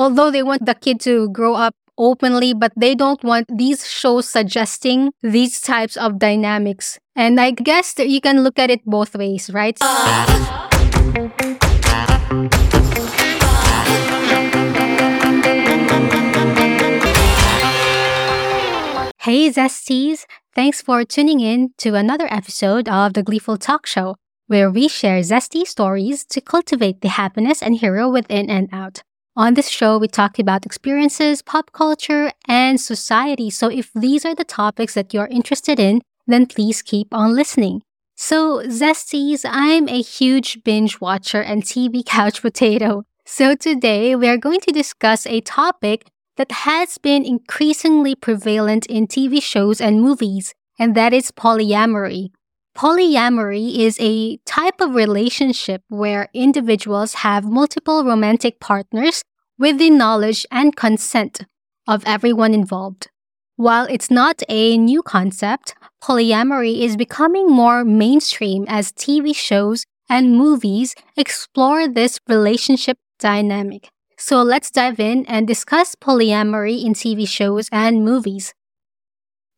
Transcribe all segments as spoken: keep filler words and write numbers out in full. although they want the kid to grow up openly, but they don't want these shows suggesting these types of dynamics. And I guess that you can look at it both ways, right? Hey Zesties! Thanks for tuning in to another episode of the Gleeful Talk Show, where we share zesty stories to cultivate the happiness and hero within and out. On this show, we talk about experiences, pop culture, and society. So if these are the topics that you're interested in, then please keep on listening. So, Zesties, I'm a huge binge watcher and T V couch potato. So today, we are going to discuss a topic that has been increasingly prevalent in T V shows and movies, and that is polyamory. Polyamory is a type of relationship where individuals have multiple romantic partners with the knowledge and consent of everyone involved. While it's not a new concept, polyamory is becoming more mainstream as T V shows and movies explore this relationship dynamic. So let's dive in and discuss polyamory in T V shows and movies.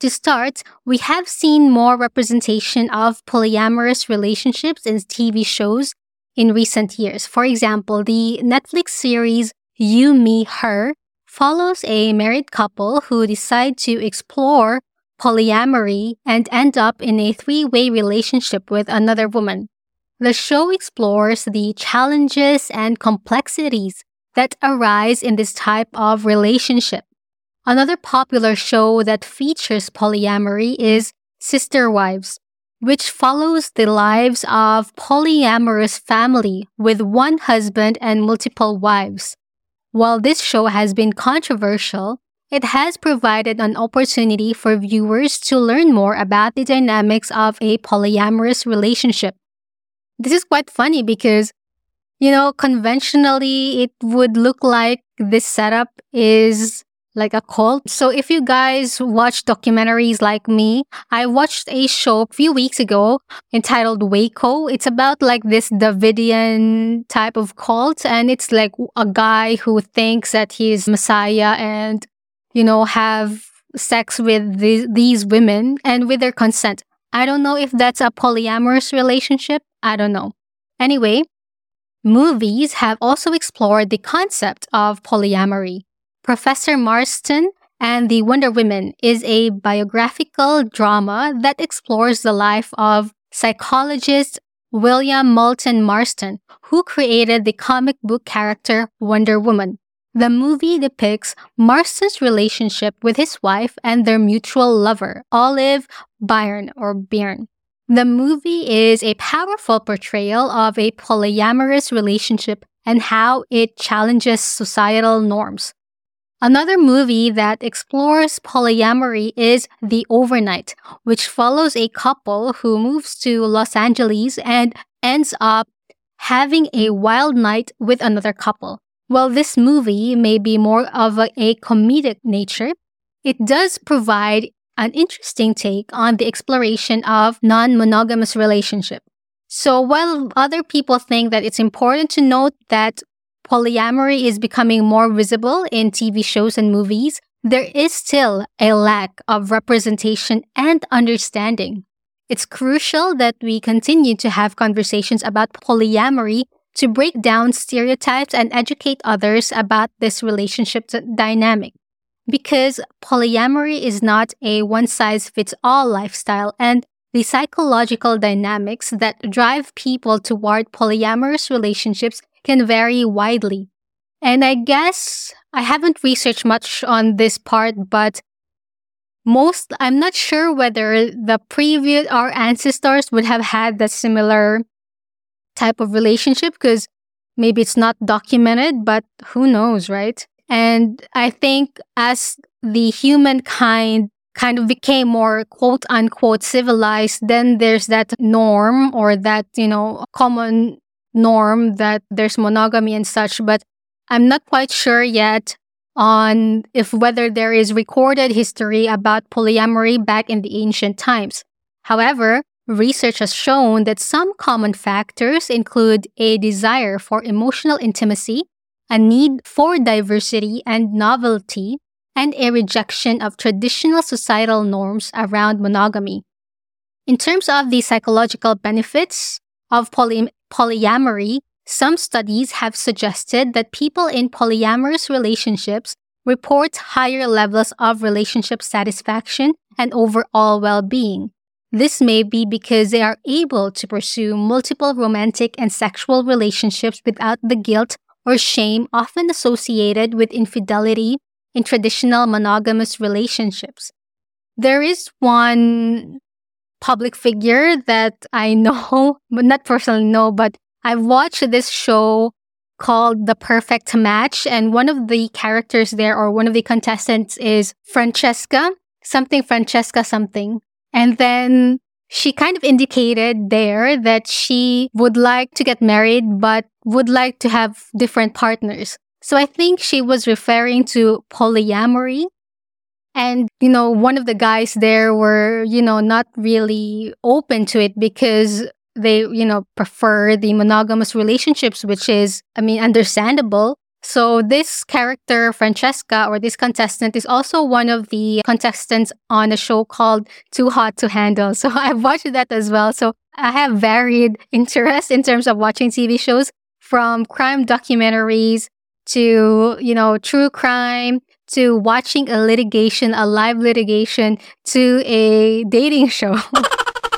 To start, we have seen more representation of polyamorous relationships in T V shows in recent years. For example, the Netflix series You, Me, Her follows a married couple who decide to explore polyamory and end up in a three-way relationship with another woman. The show explores the challenges and complexities that arise in this type of relationship. Another popular show that features polyamory is Sister Wives, which follows the lives of polyamorous family with one husband and multiple wives. While this show has been controversial, it has provided an opportunity for viewers to learn more about the dynamics of a polyamorous relationship. This is quite funny because, you know, conventionally it would look like this setup is like a cult. So if you guys watch documentaries like me, I watched a show a few weeks ago entitled Waco. It's about like this Davidian type of cult, and it's like a guy who thinks that he is Messiah and, you know, have sex with th- these women and with their consent. I don't know if that's a polyamorous relationship. I don't know. Anyway, movies have also explored the concept of polyamory. Professor Marston and the Wonder Woman is a biographical drama that explores the life of psychologist William Moulton Marston, who created the comic book character Wonder Woman. The movie depicts Marston's relationship with his wife and their mutual lover, Olive Byrne or Byrne. The movie is a powerful portrayal of a polyamorous relationship and how it challenges societal norms. Another movie that explores polyamory is The Overnight, which follows a couple who moves to Los Angeles and ends up having a wild night with another couple. While this movie may be more of a, a comedic nature, it does provide an interesting take on the exploration of non-monogamous relationship. So while other people think that it's important to note that polyamory is becoming more visible in T V shows and movies, there is still a lack of representation and understanding. It's crucial that we continue to have conversations about polyamory to break down stereotypes and educate others about this relationship dynamic. Because polyamory is not a one-size-fits-all lifestyle, and the psychological dynamics that drive people toward polyamorous relationships can vary widely. And I guess I haven't researched much on this part, but most, I'm not sure whether the previous, our ancestors would have had that similar type of relationship, because maybe it's not documented, but who knows, right? And I think as the humankind kind of became more quote unquote civilized, then there's that norm or that, you know, common norm that there's monogamy and such, but I'm not quite sure yet on if whether there is recorded history about polyamory back in the ancient times. However, research has shown that some common factors include a desire for emotional intimacy, a need for diversity and novelty, and a rejection of traditional societal norms around monogamy. In terms of the psychological benefits of poly- polyamory, some studies have suggested that people in polyamorous relationships report higher levels of relationship satisfaction and overall well-being. This may be because they are able to pursue multiple romantic and sexual relationships without the guilt or shame often associated with infidelity in traditional monogamous relationships. There is one public figure that I know, but not personally know, but I've watched this show called The Perfect Match, and one of the characters there, or one of the contestants, is Francesca, something Francesca something. And then she kind of indicated there that she would like to get married, but would like to have different partners. So I think she was referring to polyamory. And, you know, one of the guys there were, you know, not really open to it because they, you know, prefer the monogamous relationships, which is, I mean, understandable. So this character, Francesca, or this contestant, is also one of the contestants on a show called Too Hot to Handle. So I've watched that as well. So I have varied interests in terms of watching T V shows, from crime documentaries to, you know, true crime, to watching a litigation, a live litigation, to a dating show.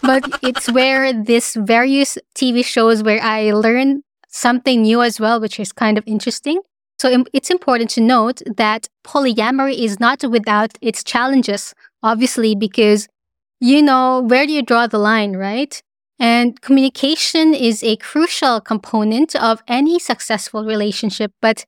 But it's where these various T V shows where I learn something new as well, which is kind of interesting. So it's important to note that polyamory is not without its challenges, obviously, because, you know, where do you draw the line, right? And communication is a crucial component of any successful relationship, but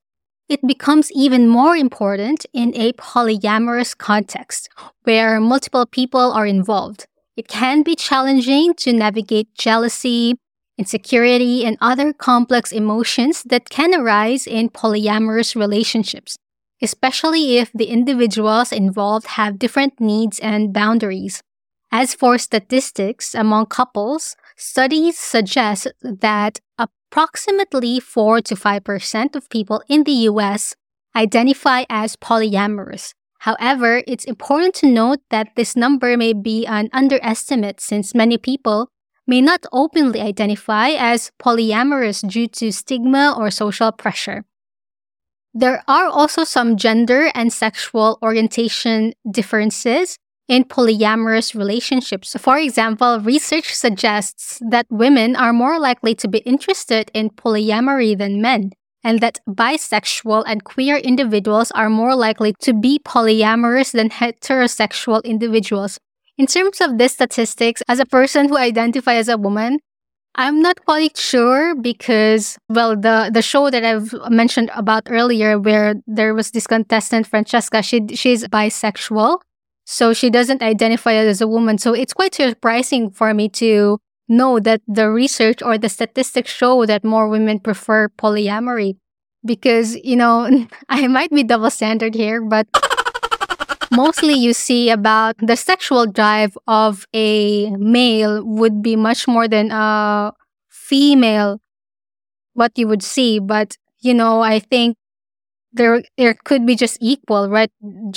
it becomes even more important in a polyamorous context where multiple people are involved. It can be challenging to navigate jealousy, insecurity, and other complex emotions that can arise in polyamorous relationships, especially if the individuals involved have different needs and boundaries. As for statistics among couples, studies suggest that approximately four to five percent of people in the U S identify as polyamorous. However, it's important to note that this number may be an underestimate, since many people may not openly identify as polyamorous due to stigma or social pressure. There are also some gender and sexual orientation differences in polyamorous relationships. For example, research suggests that women are more likely to be interested in polyamory than men, and that bisexual and queer individuals are more likely to be polyamorous than heterosexual individuals. In terms of these statistics, as a person who identifies as a woman, I'm not quite sure because, well, the, the show that I've mentioned about earlier, where there was this contestant, Francesca, she she's bisexual. So she doesn't identify as a woman. So it's quite surprising for me to know that the research or the statistics show that more women prefer polyamory. Because, you know, I might be double standard here, but mostly you see about the sexual drive of a male would be much more than a female, what you would see. But, you know, I think There, there could be just equal, right?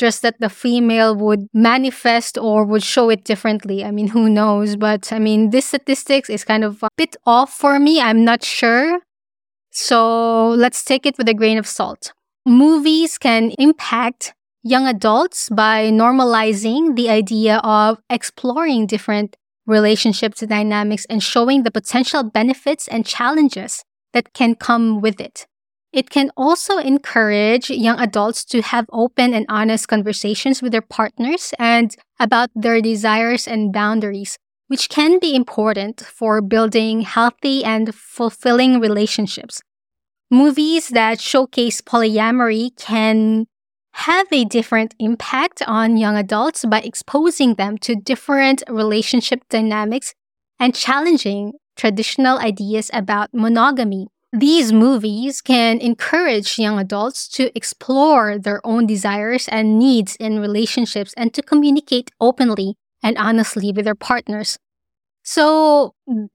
Just that the female would manifest or would show it differently. I mean, who knows? But I mean, this statistics is kind of a bit off for me. I'm not sure. So let's take it with a grain of salt. Movies can impact young adults by normalizing the idea of exploring different relationships dynamics and showing the potential benefits and challenges that can come with it. It can also encourage young adults to have open and honest conversations with their partners and about their desires and boundaries, which can be important for building healthy and fulfilling relationships. Movies that showcase polyamory can have a different impact on young adults by exposing them to different relationship dynamics and challenging traditional ideas about monogamy. These movies can encourage young adults to explore their own desires and needs in relationships and to communicate openly and honestly with their partners. So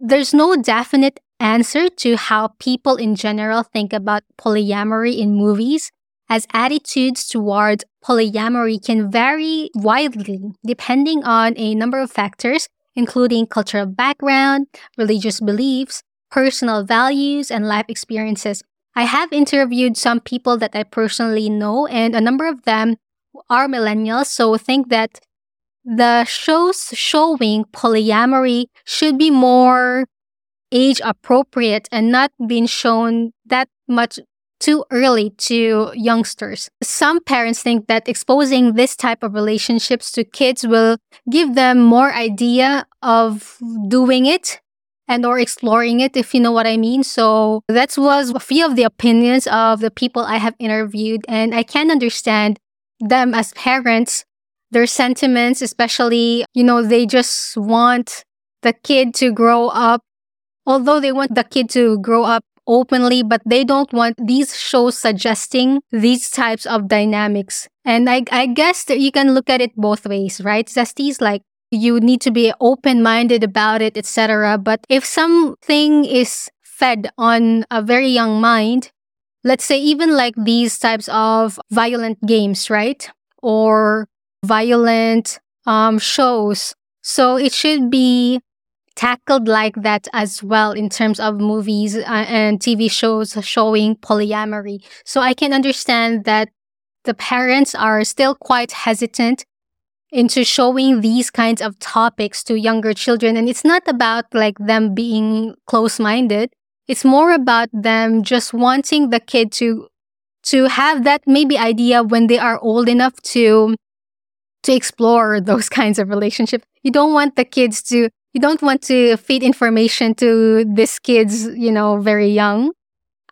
there's no definite answer to how people in general think about polyamory in movies, as attitudes towards polyamory can vary widely depending on a number of factors, including cultural background, religious beliefs, personal values, and life experiences. I have interviewed some people that I personally know, and a number of them are millennials, so think that the shows showing polyamory should be more age-appropriate and not being shown that much too early to youngsters. Some parents think that exposing this type of relationships to kids will give them more idea of doing it and or exploring it, if you know what I mean. So that was a few of the opinions of the people I have interviewed, and I can understand them as parents, their sentiments, especially, you know, they just want the kid to grow up, although they want the kid to grow up openly, but they don't want these shows suggesting these types of dynamics. And I, I guess that you can look at it both ways, right? Zesties, like, you need to be open-minded about it, et cetera. But if something is fed on a very young mind, let's say even like these types of violent games, right? Or violent um, shows. So it should be tackled like that as well in terms of movies and T V shows showing polyamory. So I can understand that the parents are still quite hesitant into showing these kinds of topics to younger children. And it's not about like them being close-minded. It's more about them just wanting the kid to to have that maybe idea when they are old enough to to explore those kinds of relationships. You don't want the kids to You don't want to feed information to these kids, you know, very young,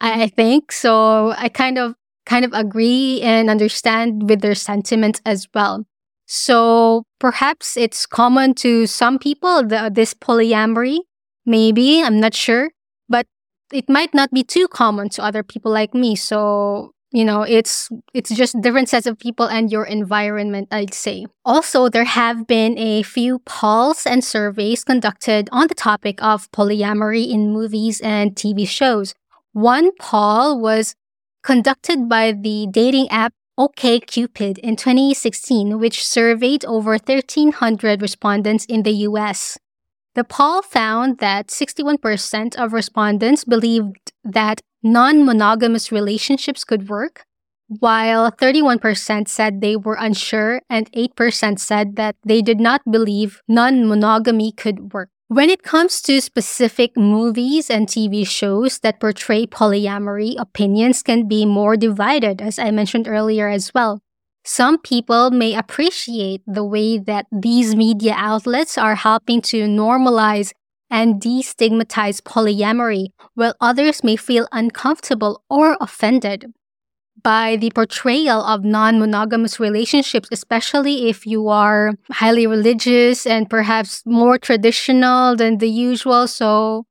I think. So I kind of kind of agree and understand with their sentiments as well. So perhaps it's common to some people, the, this polyamory, maybe, I'm not sure. But it might not be too common to other people like me. So, you know, it's it's just different sets of people and your environment, I'd say. Also, there have been a few polls and surveys conducted on the topic of polyamory in movies and T V shows. One poll was conducted by the dating app OkCupid in twenty sixteen, which surveyed over one thousand three hundred respondents in the U S. The poll found that sixty-one percent of respondents believed that non-monogamous relationships could work, while thirty-one percent said they were unsure and eight percent said that they did not believe non-monogamy could work. When it comes to specific movies and T V shows that portray polyamory, opinions can be more divided, as I mentioned earlier as well. Some people may appreciate the way that these media outlets are helping to normalize and destigmatize polyamory, while others may feel uncomfortable or offended by the portrayal of non-monogamous relationships, especially if you are highly religious and perhaps more traditional than the usual. So,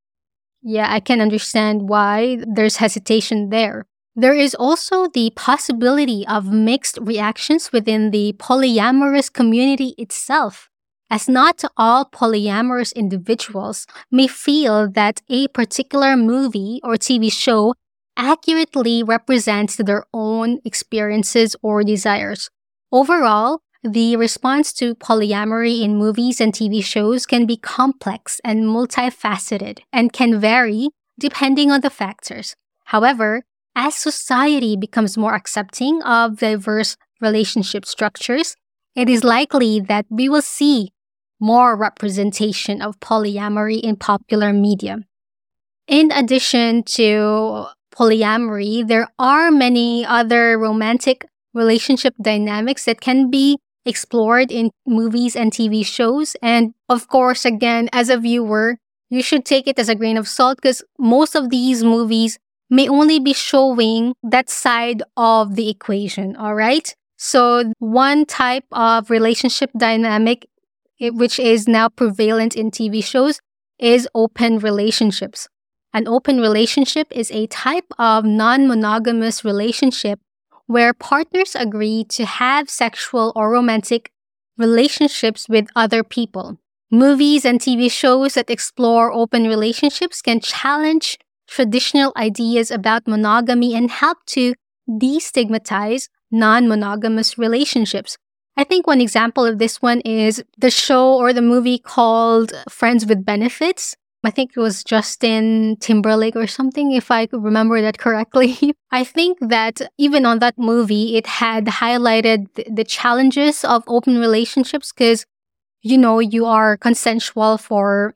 yeah, I can understand why there's hesitation there. There is also the possibility of mixed reactions within the polyamorous community itself, as not all polyamorous individuals may feel that a particular movie or T V show accurately represents their own experiences or desires. Overall, the response to polyamory in movies and T V shows can be complex and multifaceted and can vary depending on the factors. However, as society becomes more accepting of diverse relationship structures, it is likely that we will see more representation of polyamory in popular media. In addition to polyamory, there are many other romantic relationship dynamics that can be explored in movies and T V shows. And of course, again, as a viewer, you should take it as a grain of salt because most of these movies may only be showing that side of the equation, all right? So one type of relationship dynamic which is now prevalent in T V shows is open relationships. An open relationship is a type of non-monogamous relationship where partners agree to have sexual or romantic relationships with other people. Movies and T V shows that explore open relationships can challenge traditional ideas about monogamy and help to destigmatize non-monogamous relationships. I think one example of this one is the show or the movie called Friends with Benefits. I think it was Justin Timberlake or something, if I remember that correctly. I think that even on that movie, it had highlighted th- the challenges of open relationships because, you know, you are consensual for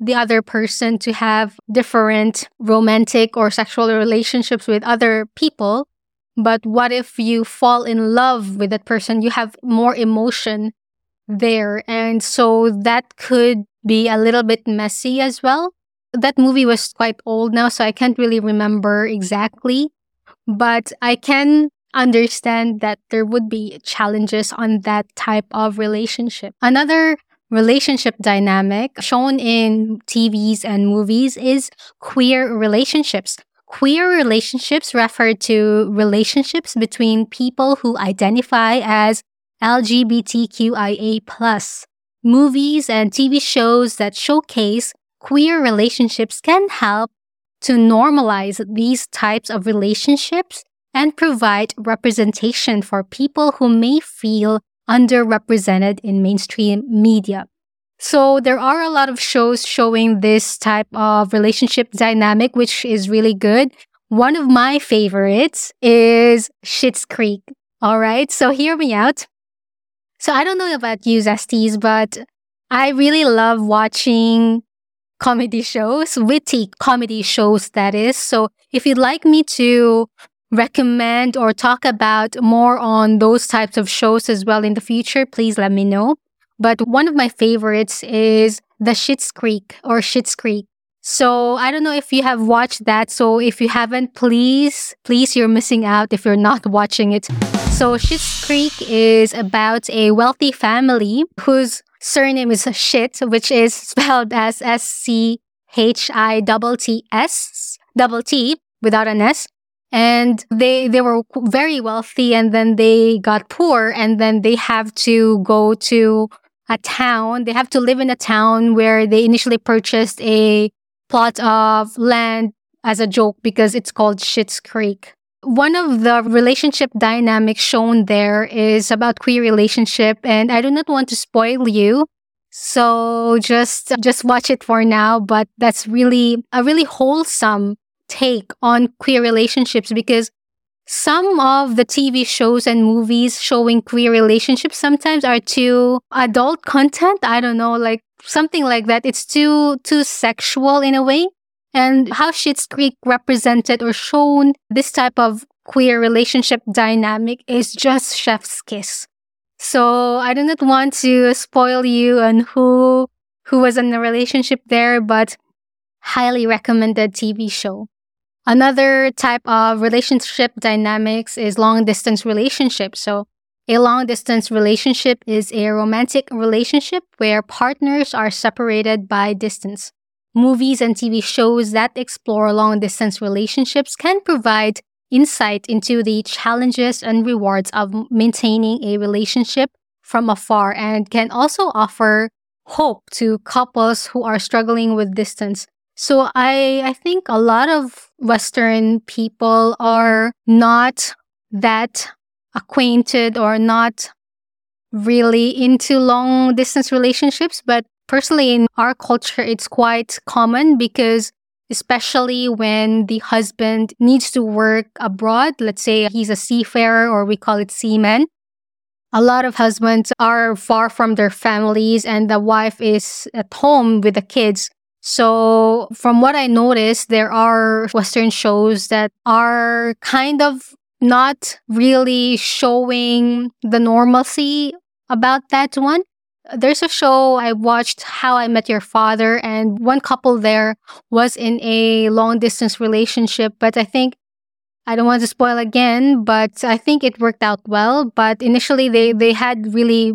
the other person to have different romantic or sexual relationships with other people. But what if you fall in love with that person? You have more emotion there. And so that could be a little bit messy as well. That movie was quite old now, so I can't really remember exactly. But I can understand that there would be challenges on that type of relationship. Another relationship dynamic shown in T Vs and movies is queer relationships. Queer relationships refer to relationships between people who identify as L G B T Q I A plus. Movies and T V shows that showcase queer relationships can help to normalize these types of relationships and provide representation for people who may feel underrepresented in mainstream media. So there are a lot of shows showing this type of relationship dynamic, which is really good. One of my favorites is Schitt's Creek. All right, so hear me out. So I don't know about you, Zesties, but I really love watching comedy shows, witty comedy shows, that is. So if you'd like me to recommend or talk about more on those types of shows as well in the future, please let me know. But one of my favorites is the Schitt's Creek or Schitt's Creek. So I don't know if you have watched that. So if you haven't, please, please, you're missing out if you're not watching it. So Schitt's Creek is about a wealthy family whose surname is Schitt, which is spelled as S C H I T T S, double T without an S. And they, they were very wealthy and then they got poor and then they have to go to a town. They have to live in a town where they initially purchased a plot of land as a joke because it's called Schitt's Creek. One of the relationship dynamics shown there is about queer relationship, and I do not want to spoil you. So just, just watch it for now. But that's really a really wholesome take on queer relationships because some of the T V shows and movies showing queer relationships sometimes are too adult content. I don't know, like something like that. It's too too sexual in a way. And how Schitt's Creek represented or shown this type of queer relationship dynamic is just chef's kiss. So I do not want to spoil you on who who was in the relationship there, but highly recommended T V show. Another type of relationship dynamics is long-distance relationships. So a long-distance relationship is a romantic relationship where partners are separated by distance. Movies and T V shows that explore long-distance relationships can provide insight into the challenges and rewards of maintaining a relationship from afar and can also offer hope to couples who are struggling with distance. So I, I think a lot of Western people are not that acquainted or not really into long distance relationships. But personally, in our culture, it's quite common because especially when the husband needs to work abroad, let's say he's a seafarer or we call it seaman. A lot of husbands are far from their families and the wife is at home with the kids. So from what I noticed, there are Western shows that are kind of not really showing the normalcy about that one. There's a show I watched, How I Met Your Father, and one couple there was in a long-distance relationship. But I think, I don't want to spoil again, but I think it worked out well. But initially, they, they had really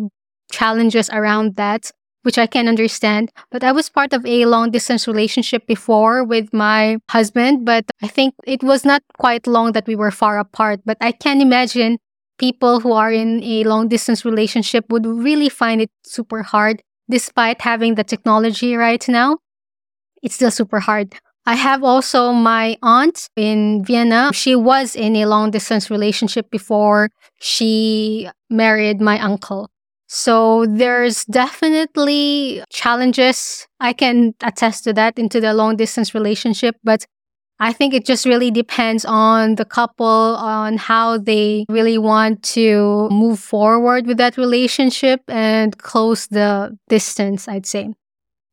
challenges around that, which I can understand. But I was part of a long-distance relationship before with my husband, but I think it was not quite long that we were far apart. But I can imagine people who are in a long-distance relationship would really find it super hard despite having the technology right now, it's still super hard. I have also my aunt in Vienna. She was in a long-distance relationship before she married my uncle. So there's definitely challenges. I can attest to that into the long-distance relationship, but I think it just really depends on the couple, on how they really want to move forward with that relationship and close the distance, I'd say.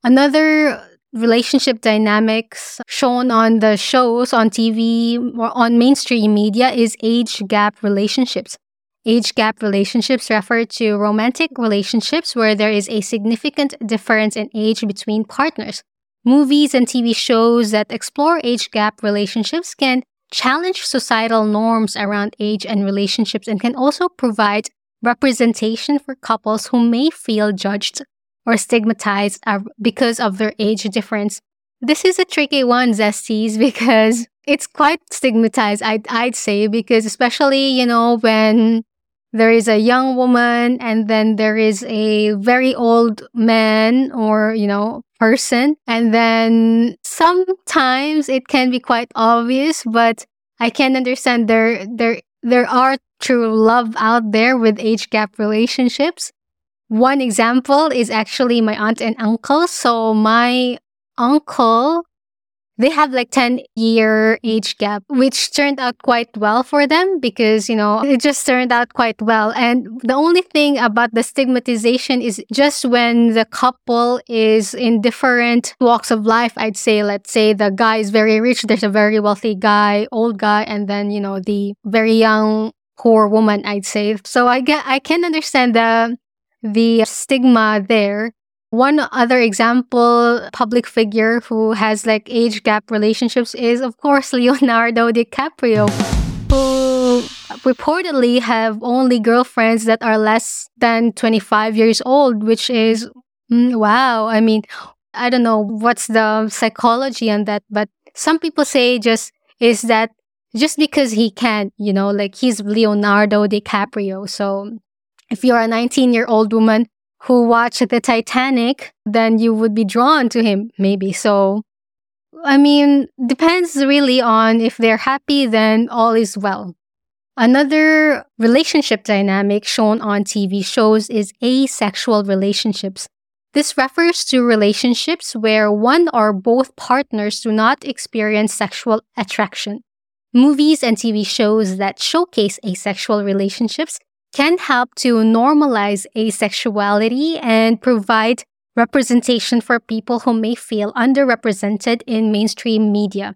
Another relationship dynamics shown on the shows, on T V, or on mainstream media is age gap relationships. Age gap relationships refer to romantic relationships where there is a significant difference in age between partners. Movies and T V shows that explore age gap relationships can challenge societal norms around age and relationships and can also provide representation for couples who may feel judged or stigmatized because of their age difference. This is a tricky one, Zesties, because it's quite stigmatized, I'd, I'd say, because especially, you know, when there is a young woman and then there is a very old man or, you know, person. And then sometimes it can be quite obvious, but I can understand there, there, there are true love out there with age gap relationships. One example is actually my aunt and uncle. So my uncle, they have like ten year age gap, which turned out quite well for them because, you know, it just turned out quite well. And the only thing about the stigmatization is just when the couple is in different walks of life, I'd say, let's say the guy is very rich, there's a very wealthy guy, old guy, and then, you know, the very young, poor woman, I'd say. So I get, I can understand the, the stigma there. One other example, public figure who has like age gap relationships is, of course, Leonardo DiCaprio, who reportedly have only girlfriends that are less than twenty-five years old, which is, mm, wow. I mean, I don't know what's the psychology on that, but some people say just is that just because he can, you know, like he's Leonardo DiCaprio. So if you're a nineteen year old woman who watched the Titanic, then you would be drawn to him, maybe. So, I mean, depends really on if they're happy, then all is well. Another relationship dynamic shown on T V shows is asexual relationships. This refers to relationships where one or both partners do not experience sexual attraction. Movies and T V shows that showcase asexual relationships can help to normalize asexuality and provide representation for people who may feel underrepresented in mainstream media.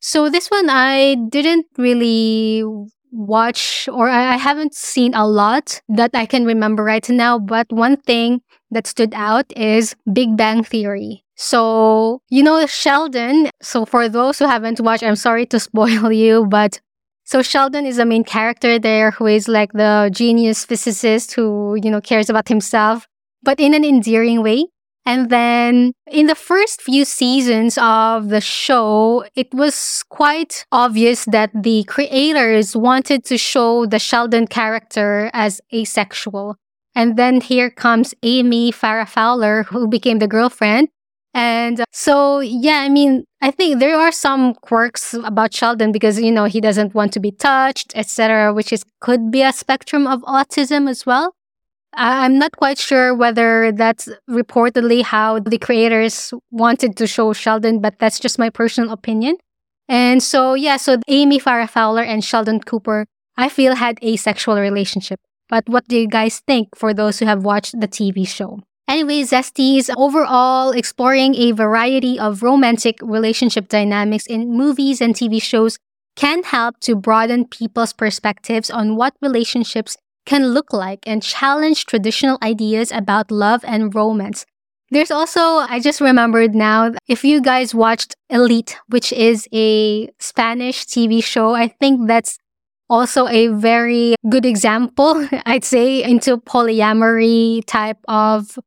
So this one I didn't really watch, or I haven't seen a lot that I can remember right now, but one thing that stood out is Big Bang Theory. So, you know, Sheldon, so for those who haven't watched, I'm sorry to spoil you, but so Sheldon is the main character there who is like the genius physicist who, you know, cares about himself, but in an endearing way. And then in the first few seasons of the show, it was quite obvious that the creators wanted to show the Sheldon character as asexual. And then here comes Amy Farrah Fowler, who became the girlfriend. And so, yeah, I mean, I think there are some quirks about Sheldon because, you know, he doesn't want to be touched, et cetera, which is could be a spectrum of autism as well. I- I'm not quite sure whether that's reportedly how the creators wanted to show Sheldon, but that's just my personal opinion. And so, yeah, so Amy Farrah Fowler and Sheldon Cooper, I feel, had asexual relationship. But what do you guys think for those who have watched the T V show? Anyway, Zesties, overall, exploring a variety of romantic relationship dynamics in movies and T V shows can help to broaden people's perspectives on what relationships can look like and challenge traditional ideas about love and romance. There's also, I just remembered now, if you guys watched Elite, which is a Spanish T V show, I think that's also a very good example, I'd say, into polyamory type of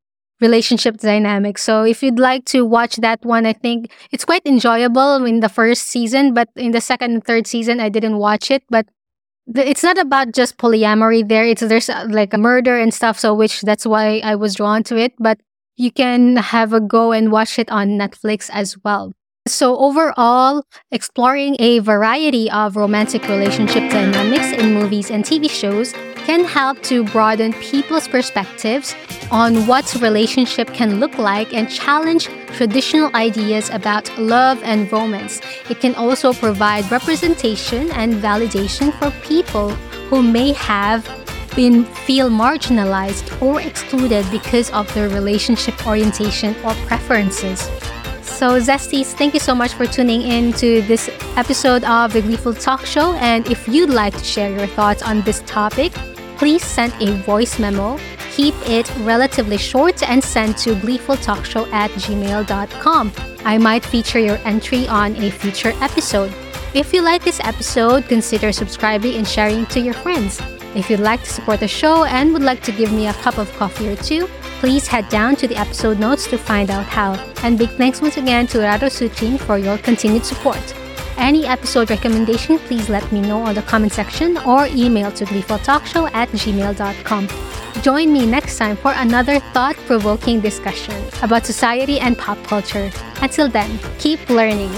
relationship dynamics. So if you'd like to watch that one, I think it's quite enjoyable in the first season, but in the second and third season, I didn't watch it. But th- it's not about just polyamory there. It's there's uh, like a murder and stuff, so which that's why I was drawn to it. But you can have a go and watch it on Netflix as well. So overall, exploring a variety of romantic relationship dynamics in movies and T V shows can help to broaden people's perspectives on what relationship can look like and challenge traditional ideas about love and romance. It can also provide representation and validation for people who may have been feel marginalized or excluded because of their relationship orientation or preferences. So Zesties, thank you so much for tuning in to this episode of the Gleeful Talk Show. And if you'd like to share your thoughts on this topic, please send a voice memo. Keep it relatively short and send to gleeful talk show at gmail dot com. I might feature your entry on a future episode. If you like this episode, consider subscribing and sharing to your friends. If you'd like to support the show and would like to give me a cup of coffee or two, please head down to the episode notes to find out how. And big thanks once again to Rado Suchin for your continued support. Any episode recommendation, please let me know on the comment section or email to gleeful talk show at gmail dot com. Join me next time for another thought-provoking discussion about society and pop culture. Until then, keep learning.